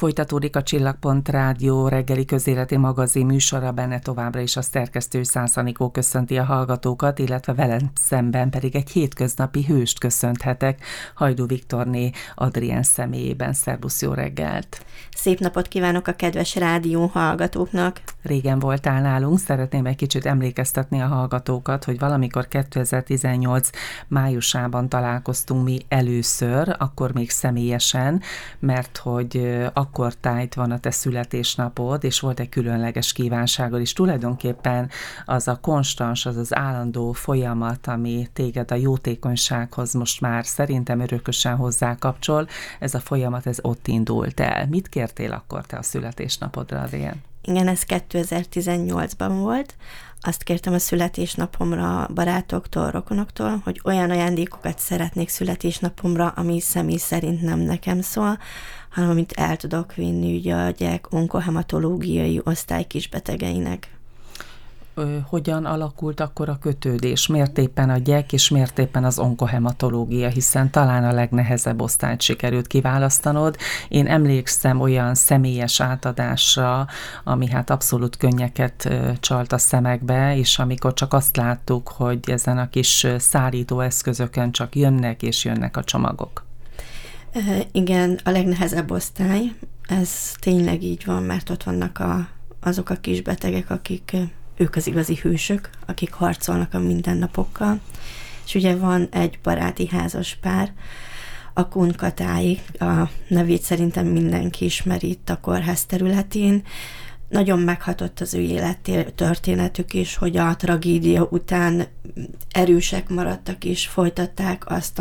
Folytatódik a Csillagpont Rádió reggeli közéleti magazin műsora, benne továbbra is a szerkesztő Szász Anikó köszönti a hallgatókat, illetve velem szemben pedig egy hétköznapi hőst köszönthetek, Hajdú Viktorné Adrienn személyében. Szervusz, jó reggelt! Szép napot kívánok a kedves rádió hallgatóknak! Régen voltál nálunk, szeretném egy kicsit emlékeztetni a hallgatókat, hogy valamikor 2018 májusában találkoztunk mi először, akkor még személyesen, mert hogy akkor tájt van a te születésnapod, és volt egy különleges kívánságod, és tulajdonképpen az a konstans, az az állandó folyamat, ami téged a jótékonysághoz most már szerintem örökösen hozzá kapcsol, ez a folyamat, ez ott indult el. Mit kértél akkor te a születésnapodra, Adrienn? Igen, ez 2018-ban volt. Azt kértem a születésnapomra barátoktól, rokonoktól, hogy olyan ajándékokat szeretnék születésnapomra, ami személy szerint nem nekem szól, hanem amit el tudok vinni ugye a gyerek onkohematológiai osztály kisbetegeinek. Hogyan alakult akkor a kötődés? Miért éppen a gyek, és miért éppen az onkohematológia, hiszen talán a legnehezebb osztályt sikerült kiválasztanod. Én emlékszem olyan személyes átadásra, ami hát abszolút könnyeket csalt a szemekbe, és amikor csak azt láttuk, hogy ezen a kis szállító eszközökön csak jönnek és jönnek a csomagok. Igen, a legnehezebb osztály, ez tényleg így van, mert ott vannak azok a kisbetegek, ők az igazi hősök, akik harcolnak a mindennapokkal. És ugye van egy baráti házas pár, a Kun Katáj, a nevét szerintem mindenki ismeri itt a kórház területén. Nagyon meghatott az ő élettörténetük is, hogy a tragédia után erősek maradtak és folytatták azt,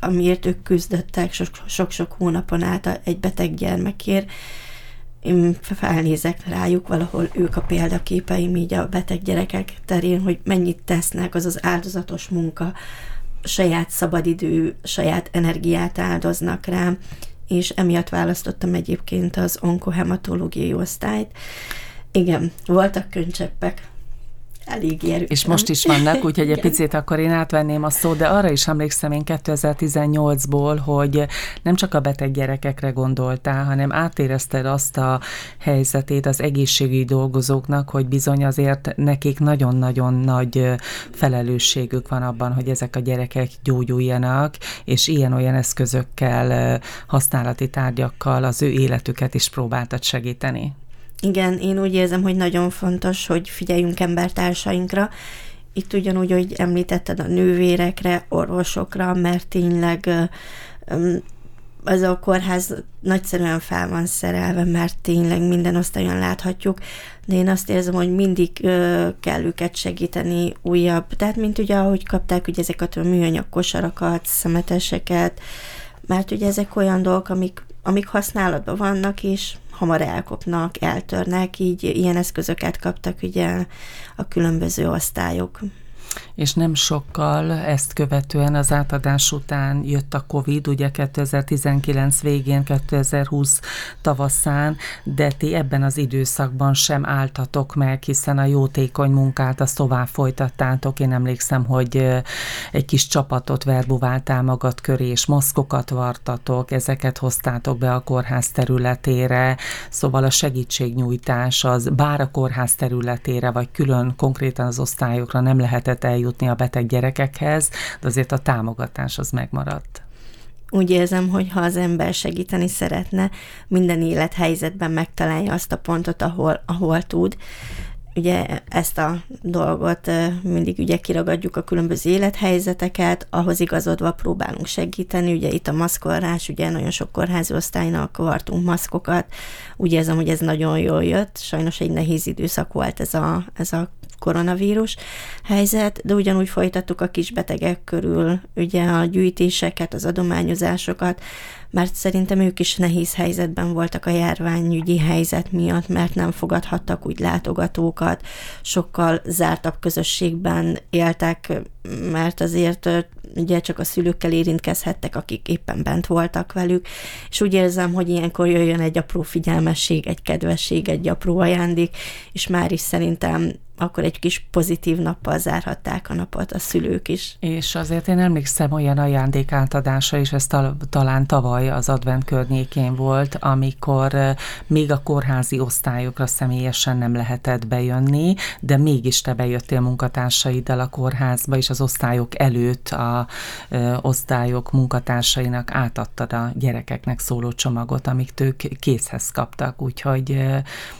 amiért ők küzdöttek sok-sok hónapon át egy beteg gyermekért. Én felnézek rájuk, valahol ők a példaképeim így a beteg gyerekek terén, hogy mennyit tesznek, az az áldozatos munka, saját szabadidő, saját energiát áldoznak rá, és emiatt választottam egyébként az onkohematológiai osztályt. Igen, voltak könycseppek, elég érültem. És most is vannak, úgyhogy egy picit akkor én átvenném a szót, de arra is emlékszem én 2018-ból, hogy nem csak a beteg gyerekekre gondoltál, hanem átérezted azt a helyzetét az egészségügyi dolgozóknak, hogy bizony azért nekik nagyon-nagyon nagy felelősségük van abban, hogy ezek a gyerekek gyógyuljanak, és ilyen-olyan eszközökkel, használati tárgyakkal az ő életüket is próbáltad segíteni. Igen, én úgy érzem, hogy nagyon fontos, hogy figyeljünk embertársainkra. Itt ugyanúgy, hogy említetted a nővérekre, orvosokra, mert tényleg az a kórház nagyszerűen fel van szerelve, mert tényleg minden osztályon láthatjuk, de én azt érzem, hogy mindig kell őket segíteni újabb. Tehát, mint ugye, ahogy kapták ugye ezeket a műanyag kosarakat, szemeteseket, mert ugye ezek olyan dolgok, amik használatban vannak, és hamar elkopnak, eltörnek, így ilyen eszközöket kaptak ugye a különböző osztályok. És nem sokkal ezt követően az átadás után jött a Covid, ugye 2019 végén, 2020 tavaszán, de ti ebben az időszakban sem álltatok meg, hiszen a jótékony munkát azt tovább folytattátok. Én emlékszem, hogy egy kis csapatot verbuváltál magad köré, és maszkokat vartatok, ezeket hoztátok be a kórház területére, szóval a segítségnyújtás az bár a kórház területére, vagy külön konkrétan az osztályokra nem lehetett eljutni a beteg gyerekekhez, de azért a támogatás az megmaradt. Úgy érzem, hogy ha az ember segíteni szeretne, minden élethelyzetben megtalálja azt a pontot, ahol tud. Ugye ezt a dolgot mindig ugye kiragadjuk a különböző élethelyzeteket, ahhoz igazodva próbálunk segíteni, ugye itt a maszkolás, ugye nagyon sok kórházi osztálynak vartunk maszkokat, úgy érzem, hogy ez nagyon jól jött, sajnos egy nehéz időszak volt ez a koronavírus helyzet, de ugyanúgy folytattuk a kisbetegek körül ugye a gyűjtéseket, az adományozásokat, mert szerintem ők is nehéz helyzetben voltak a járványügyi helyzet miatt, mert nem fogadhattak úgy látogatókat, sokkal zártabb közösségben éltek, mert azért ugye csak a szülőkkel érintkezhettek, akik éppen bent voltak velük, és úgy érzem, hogy ilyenkor jöjjön egy apró figyelmesség, egy kedvesség, egy apró ajándék, és már is szerintem akkor egy kis pozitív nappal zárhatták a napot a szülők is. És azért én emlékszem olyan ajándék átadásra, és ez talán tavaly az advent környékén volt, amikor még a kórházi osztályokra személyesen nem lehetett bejönni, de mégis te bejöttél munkatársaiddal a kórházba, és az osztályok előtt a osztályok munkatársainak átadtad a gyerekeknek szóló csomagot, amit ők kézhez kaptak, úgyhogy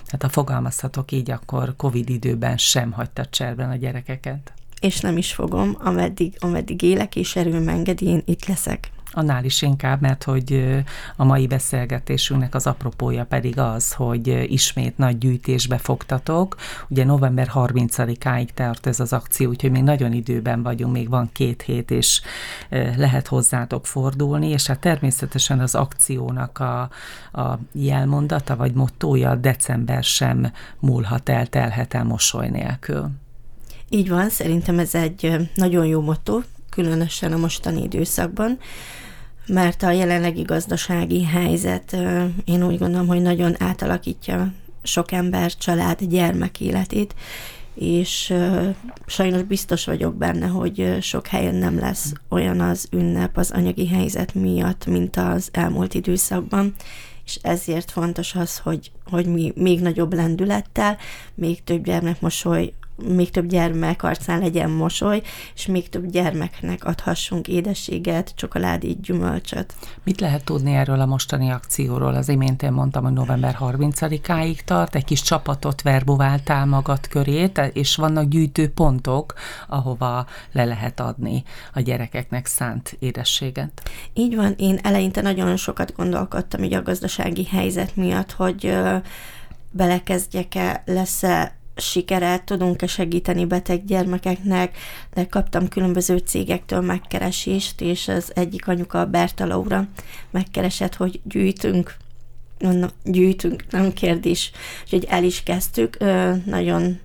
hát ha fogalmazhatok így, akkor Covid időben sem hagytad cserben a gyerekeket. És nem is fogom, ameddig élek és erőm engedi, én itt leszek. Annál is inkább, mert hogy a mai beszélgetésünknek az apropója pedig az, hogy ismét nagy gyűjtésbe fogtatok. Ugye november 30-áig tart ez az akció, úgyhogy még nagyon időben vagyunk, még van 2 hét, és lehet hozzátok fordulni, és hát természetesen az akciónak a jelmondata vagy mottója: december sem múlhat el, telhet el mosoly nélkül. Így van, szerintem ez egy nagyon jó motto, különösen a mostani időszakban, mert a jelenlegi gazdasági helyzet, én úgy gondolom, hogy nagyon átalakítja sok ember, család, gyermek életét, és sajnos biztos vagyok benne, hogy sok helyen nem lesz olyan az ünnep az anyagi helyzet miatt, mint az elmúlt időszakban, és ezért fontos az, hogy mi még nagyobb lendülettel, még több gyermek arcán legyen mosoly, és még több gyermeknek adhassunk édességet, csokoládét, gyümölcsöt. Mit lehet tudni erről a mostani akcióról? Az imént én mondtam, hogy november 30-áig tart, egy kis csapatot verbuváltál magad körét, és vannak gyűjtőpontok, ahova le lehet adni a gyerekeknek szánt édességet. Így van, én eleinte nagyon sokat gondolkodtam így a gazdasági helyzet miatt, hogy belekezdjek-e, lesz-e sikeret, tudunk-e segíteni beteg gyermekeknek, de kaptam különböző cégektől megkeresést, és az egyik anyuka, Berta Laura megkeresett, hogy gyűjtünk, nem kérdés. Úgyhogy el is kezdtük, nagyon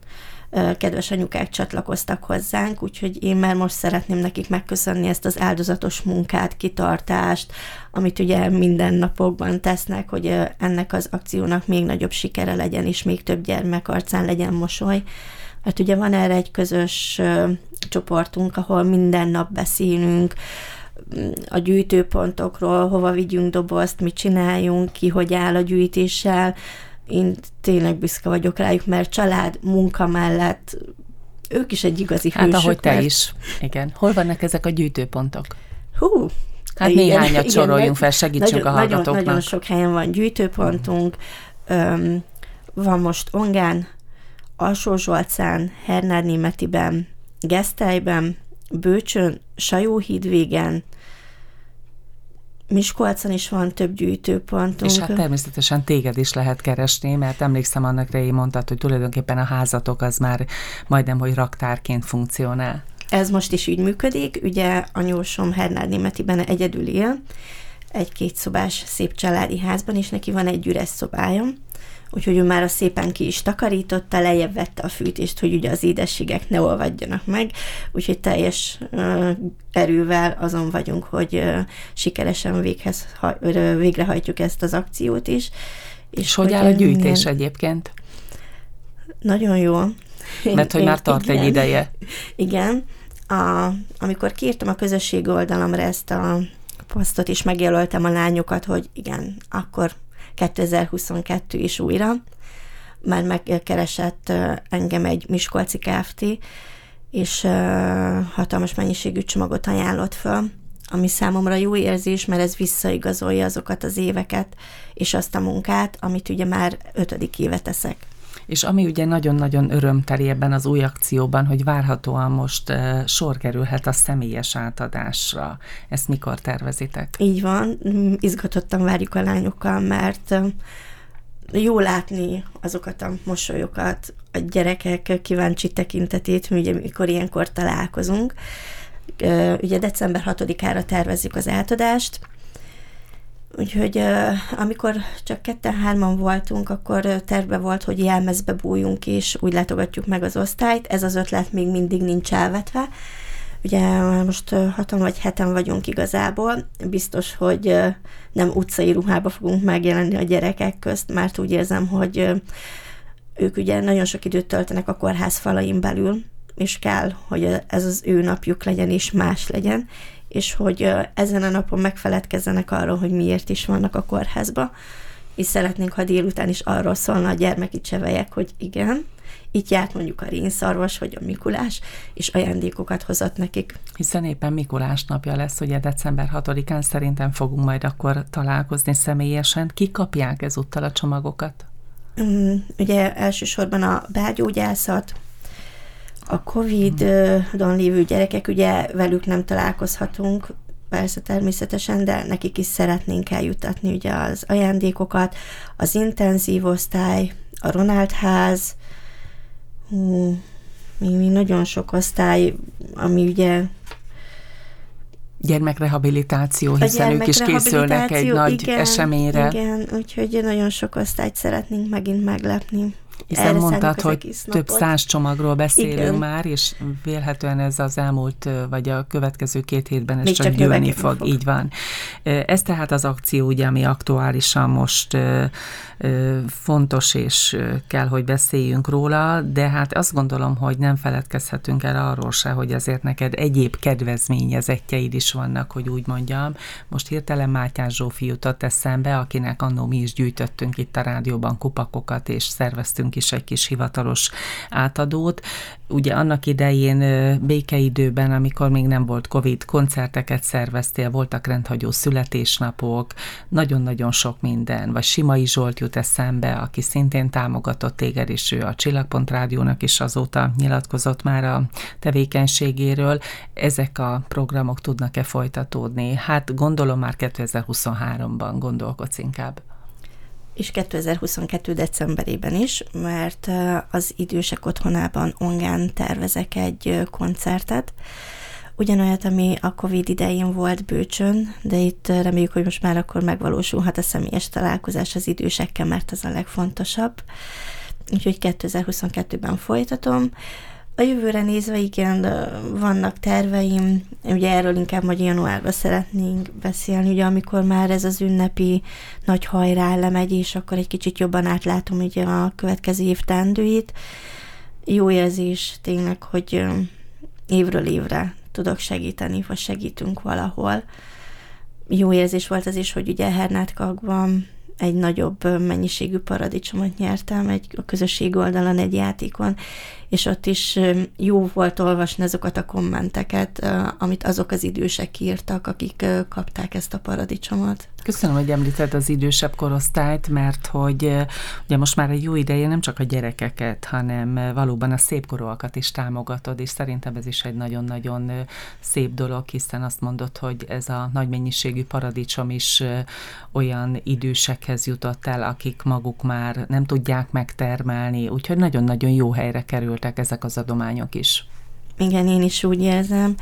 kedves anyukák csatlakoztak hozzánk, úgyhogy én már most szeretném nekik megköszönni ezt az áldozatos munkát, kitartást, amit ugye mindennapokban tesznek, hogy ennek az akciónak még nagyobb sikere legyen, és még több gyermek arcán legyen mosoly. Mert ugye van erre egy közös csoportunk, ahol minden nap beszélünk a gyűjtőpontokról, hova vigyünk dobozt, mit csináljunk, ki hogy áll a gyűjtéssel. Én tényleg büszke vagyok rájuk, mert család, munka mellett ők is egy igazi hősök. Hát ahogy te is. Igen. Hol vannak ezek a gyűjtőpontok? Hú! Hát igen, néhányat igen, soroljunk fel, segítsünk nagyon, a hallgatóknak. Nagyon sok helyen van gyűjtőpontunk. Van most Ongán, Alsó-Zsolcán, Hernádnémetiben, Gesztelyben, Bőcsön, Sajóhíd végen, Miskolcon is van több gyűjtőpontunk. És hát természetesen téged is lehet keresni, mert emlékszem, annak rején mondtad, hogy tulajdonképpen a házatok az már majdnem, hogy raktárként funkcionál. Ez most is így működik. Ugye anyósom Hernádnémetiben egyedül él, egy 2 szobás szép családi házban, és neki van egy üres szobája. Úgyhogy ő már a szépen ki is takarította, lejjebb vette a fűtést, hogy ugye az édességek ne olvadjanak meg, úgyhogy teljes erővel azon vagyunk, hogy sikeresen végrehajtjuk ezt az akciót is. És hogy áll a gyűjtés egyébként? Nagyon jó. Mert hogy már tart egy ideje. Igen. Amikor kiírtam a közösség oldalamra ezt a posztot, és megjelöltem a lányokat, hogy igen, akkor 2022 is újra, már megkeresett engem egy miskolci Kft., és hatalmas mennyiségű csomagot ajánlott föl, ami számomra jó érzés, mert ez visszaigazolja azokat az éveket, és azt a munkát, amit ugye már 5. éve teszek. És ami ugye nagyon-nagyon örömteli ebben az új akcióban, hogy várhatóan most sor kerülhet a személyes átadásra. Ezt mikor tervezitek? Így van, izgatottan várjuk a lányokkal, mert jó látni azokat a mosolyokat, a gyerekek kíváncsi tekintetét, ugye, mikor ilyenkor találkozunk. Ugye december 6-ára tervezzük az átadást, úgyhogy amikor csak 2-3-an voltunk, akkor terve volt, hogy jelmezbe bújjunk, és úgy látogatjuk meg az osztályt. Ez az ötlet még mindig nincs elvetve. Ugye most 6-an vagy 7-en vagyunk igazából. Biztos, hogy nem utcai ruhába fogunk megjelenni a gyerekek közt, mert úgy érzem, hogy Ők ugye nagyon sok időt töltenek a kórház falain belül, és kell, hogy ez az ő napjuk legyen, és más legyen, és hogy ezen a napon megfeledkezzenek arról, hogy miért is vannak a kórházba, és szeretnénk, ha délután is arról szólna a gyermeki csevelyek, hogy igen, itt járt mondjuk a rénszarvas, vagy a Mikulás, és ajándékokat hozott nekik. Hiszen éppen Mikulás napja lesz, ugye december 6-án szerintem fogunk majd akkor találkozni személyesen. Ki kapják ezúttal a csomagokat? Ugye elsősorban a belgyógyászat, a Covid-on lévő gyerekek, ugye velük nem találkozhatunk, persze természetesen, de nekik is szeretnénk eljuttatni ugye az ajándékokat, az intenzív osztály, a Ronald Ház, még nagyon sok osztály, ami ugye... Gyermekrehabilitáció, hiszen ők is készülnek egy nagy eseményre. Igen, úgyhogy nagyon sok osztályt szeretnénk megint meglepni. Hiszen mondtad, hogy több száz csomagról beszélünk már, és vélhetően ez az elmúlt, vagy a következő 2 hétben ez még csak gyűlni fog. Így van. Ez tehát az akció, ugye, ami aktuálisan most fontos, és kell, hogy beszéljünk róla, de hát azt gondolom, hogy nem feledkezhetünk el arról se, hogy azért neked egyéb kedvezményezettjeid is vannak, hogy úgy mondjam. Most hirtelen Mátyás Zsófi jutott eszembe, akinek annó mi is gyűjtöttünk itt a rádióban kupakokat, és szerveztünk is egy kis hivatalos átadót. Ugye annak idején békeidőben, amikor még nem volt Covid, koncerteket szerveztél, voltak rendhagyó születésnapok, nagyon-nagyon sok minden, vagy Simai Zsolt jut eszembe, aki szintén támogatott téged, és ő a Csillagpont Rádiónak is azóta nyilatkozott már a tevékenységéről. Ezek a programok tudnak-e folytatódni? Hát gondolom már 2023-ban gondolkodsz inkább. És 2022. decemberében is, mert az idősek otthonában ongán tervezek egy koncertet. Ugyanolyat, ami a Covid idején volt Bőcsön, de itt reméljük, hogy most már akkor megvalósulhat a személyes találkozás az idősekkel, mert ez a legfontosabb. Úgyhogy 2022-ben folytatom. A jövőre nézve igen, vannak terveim, ugye erről inkább majd januárban szeretnénk beszélni, ugye amikor már ez az ünnepi nagy hajrá lemegy, és akkor egy kicsit jobban átlátom ugye a következő év teendőit. Jó érzés tényleg, hogy évről évre tudok segíteni, vagy segítünk valahol. Jó érzés volt az is, hogy ugye Hernátkakban egy nagyobb mennyiségű paradicsomot nyertem a közösség oldalon egy játékon, és ott is jó volt olvasni azokat a kommenteket, amit azok az idősek írtak, akik kapták ezt a paradicsomot. Köszönöm, hogy említed az idősebb korosztályt, mert hogy ugye most már egy jó ideje nem csak a gyerekeket, hanem valóban a szépkorúakat is támogatod, és szerintem ez is egy nagyon-nagyon szép dolog, hiszen azt mondod, hogy ez a nagy mennyiségű paradicsom is olyan idősekhez jutott el, akik maguk már nem tudják megtermelni, úgyhogy nagyon-nagyon jó helyre kerültek ezek az adományok is. Igen, én is úgy érzem.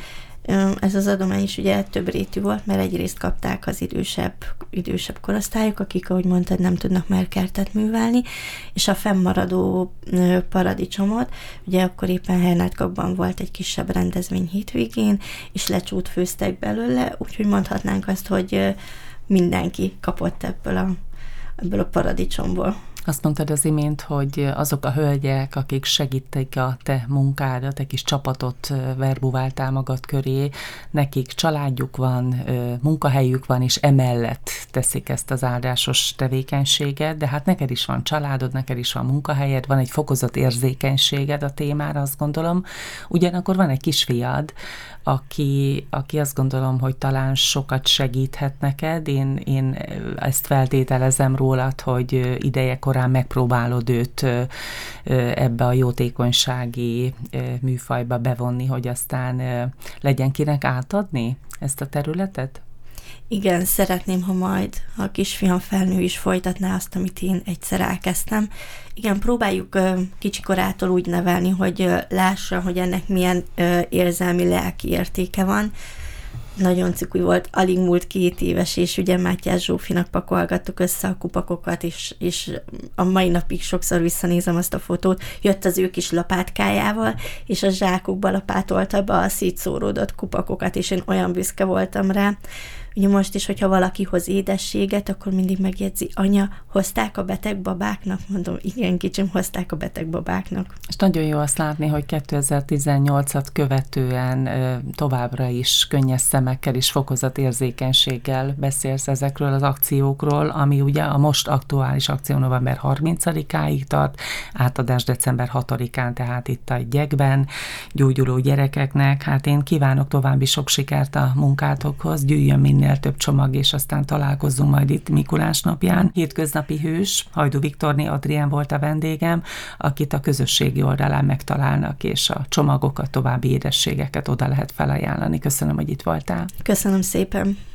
Ez az adomány is ugye több rétű volt, mert egyrészt kapták az idősebb korosztályok, akik, ahogy mondtad, nem tudnak már kertet művelni, és a fennmaradó paradicsomot, ugye akkor éppen Hernátkakban volt egy kisebb rendezvény hétvégén, és lecsút főztek belőle, úgyhogy mondhatnánk azt, hogy mindenki kapott ebből a paradicsomból. Azt mondtad az imént, hogy azok a hölgyek, akik segítik a te munkádat, egy kis csapatot verbuváltál magad köré, nekik családjuk van, munkahelyük van, és emellett teszik ezt az áldásos tevékenységet, de hát neked is van családod, neked is van munkahelyed, van egy fokozott érzékenységed a témára, azt gondolom. Ugyanakkor van egy kisfiad, aki azt gondolom, hogy talán sokat segíthet neked. Én ezt feltételezem rólad, hogy ideje korán megpróbálod őt ebbe a jótékonysági műfajba bevonni, hogy aztán legyen kinek átadni ezt a területet? Igen, szeretném, ha majd a kisfiam felnő is folytatná azt, amit én egyszer elkezdtem. Igen, próbáljuk kicsikorától úgy nevelni, hogy lássa, hogy ennek milyen érzelmi, lelki értéke van. Nagyon cuki volt, alig múlt 2 éves, és ugye Mátyás Zsófinak pakolgattuk össze a kupakokat, és a mai napig sokszor visszanézem azt a fotót. Jött az ő kis lapátkájával, és a zsákokba lapátolta be a szétszóródott kupakokat, és én olyan büszke voltam rá. Ugye most is, hogyha valaki hoz édességet, akkor mindig megjegyzi, anya, hozták a beteg babáknak? Mondom, igen, kicsim, hozták a beteg babáknak. És nagyon jó azt látni, hogy 2018-at követően továbbra is könnyes szemekkel és fokozatérzékenységgel beszélsz ezekről az akciókról, ami ugye a most aktuális akció november 30-áig tart, átadás december 6-án, tehát itt a Gyekben, gyógyuló gyerekeknek. Hát én kívánok további sok sikert a munkátokhoz, gyűjjön minél több csomag, és aztán találkozzunk majd itt Mikulás napján. Hétköznapi hős, Hajdú Viktorné Adrienn volt a vendégem, akit a közösségi oldalán megtalálnak, és a csomagokat, további édességeket oda lehet felajánlani. Köszönöm, hogy itt voltál. Köszönöm szépen.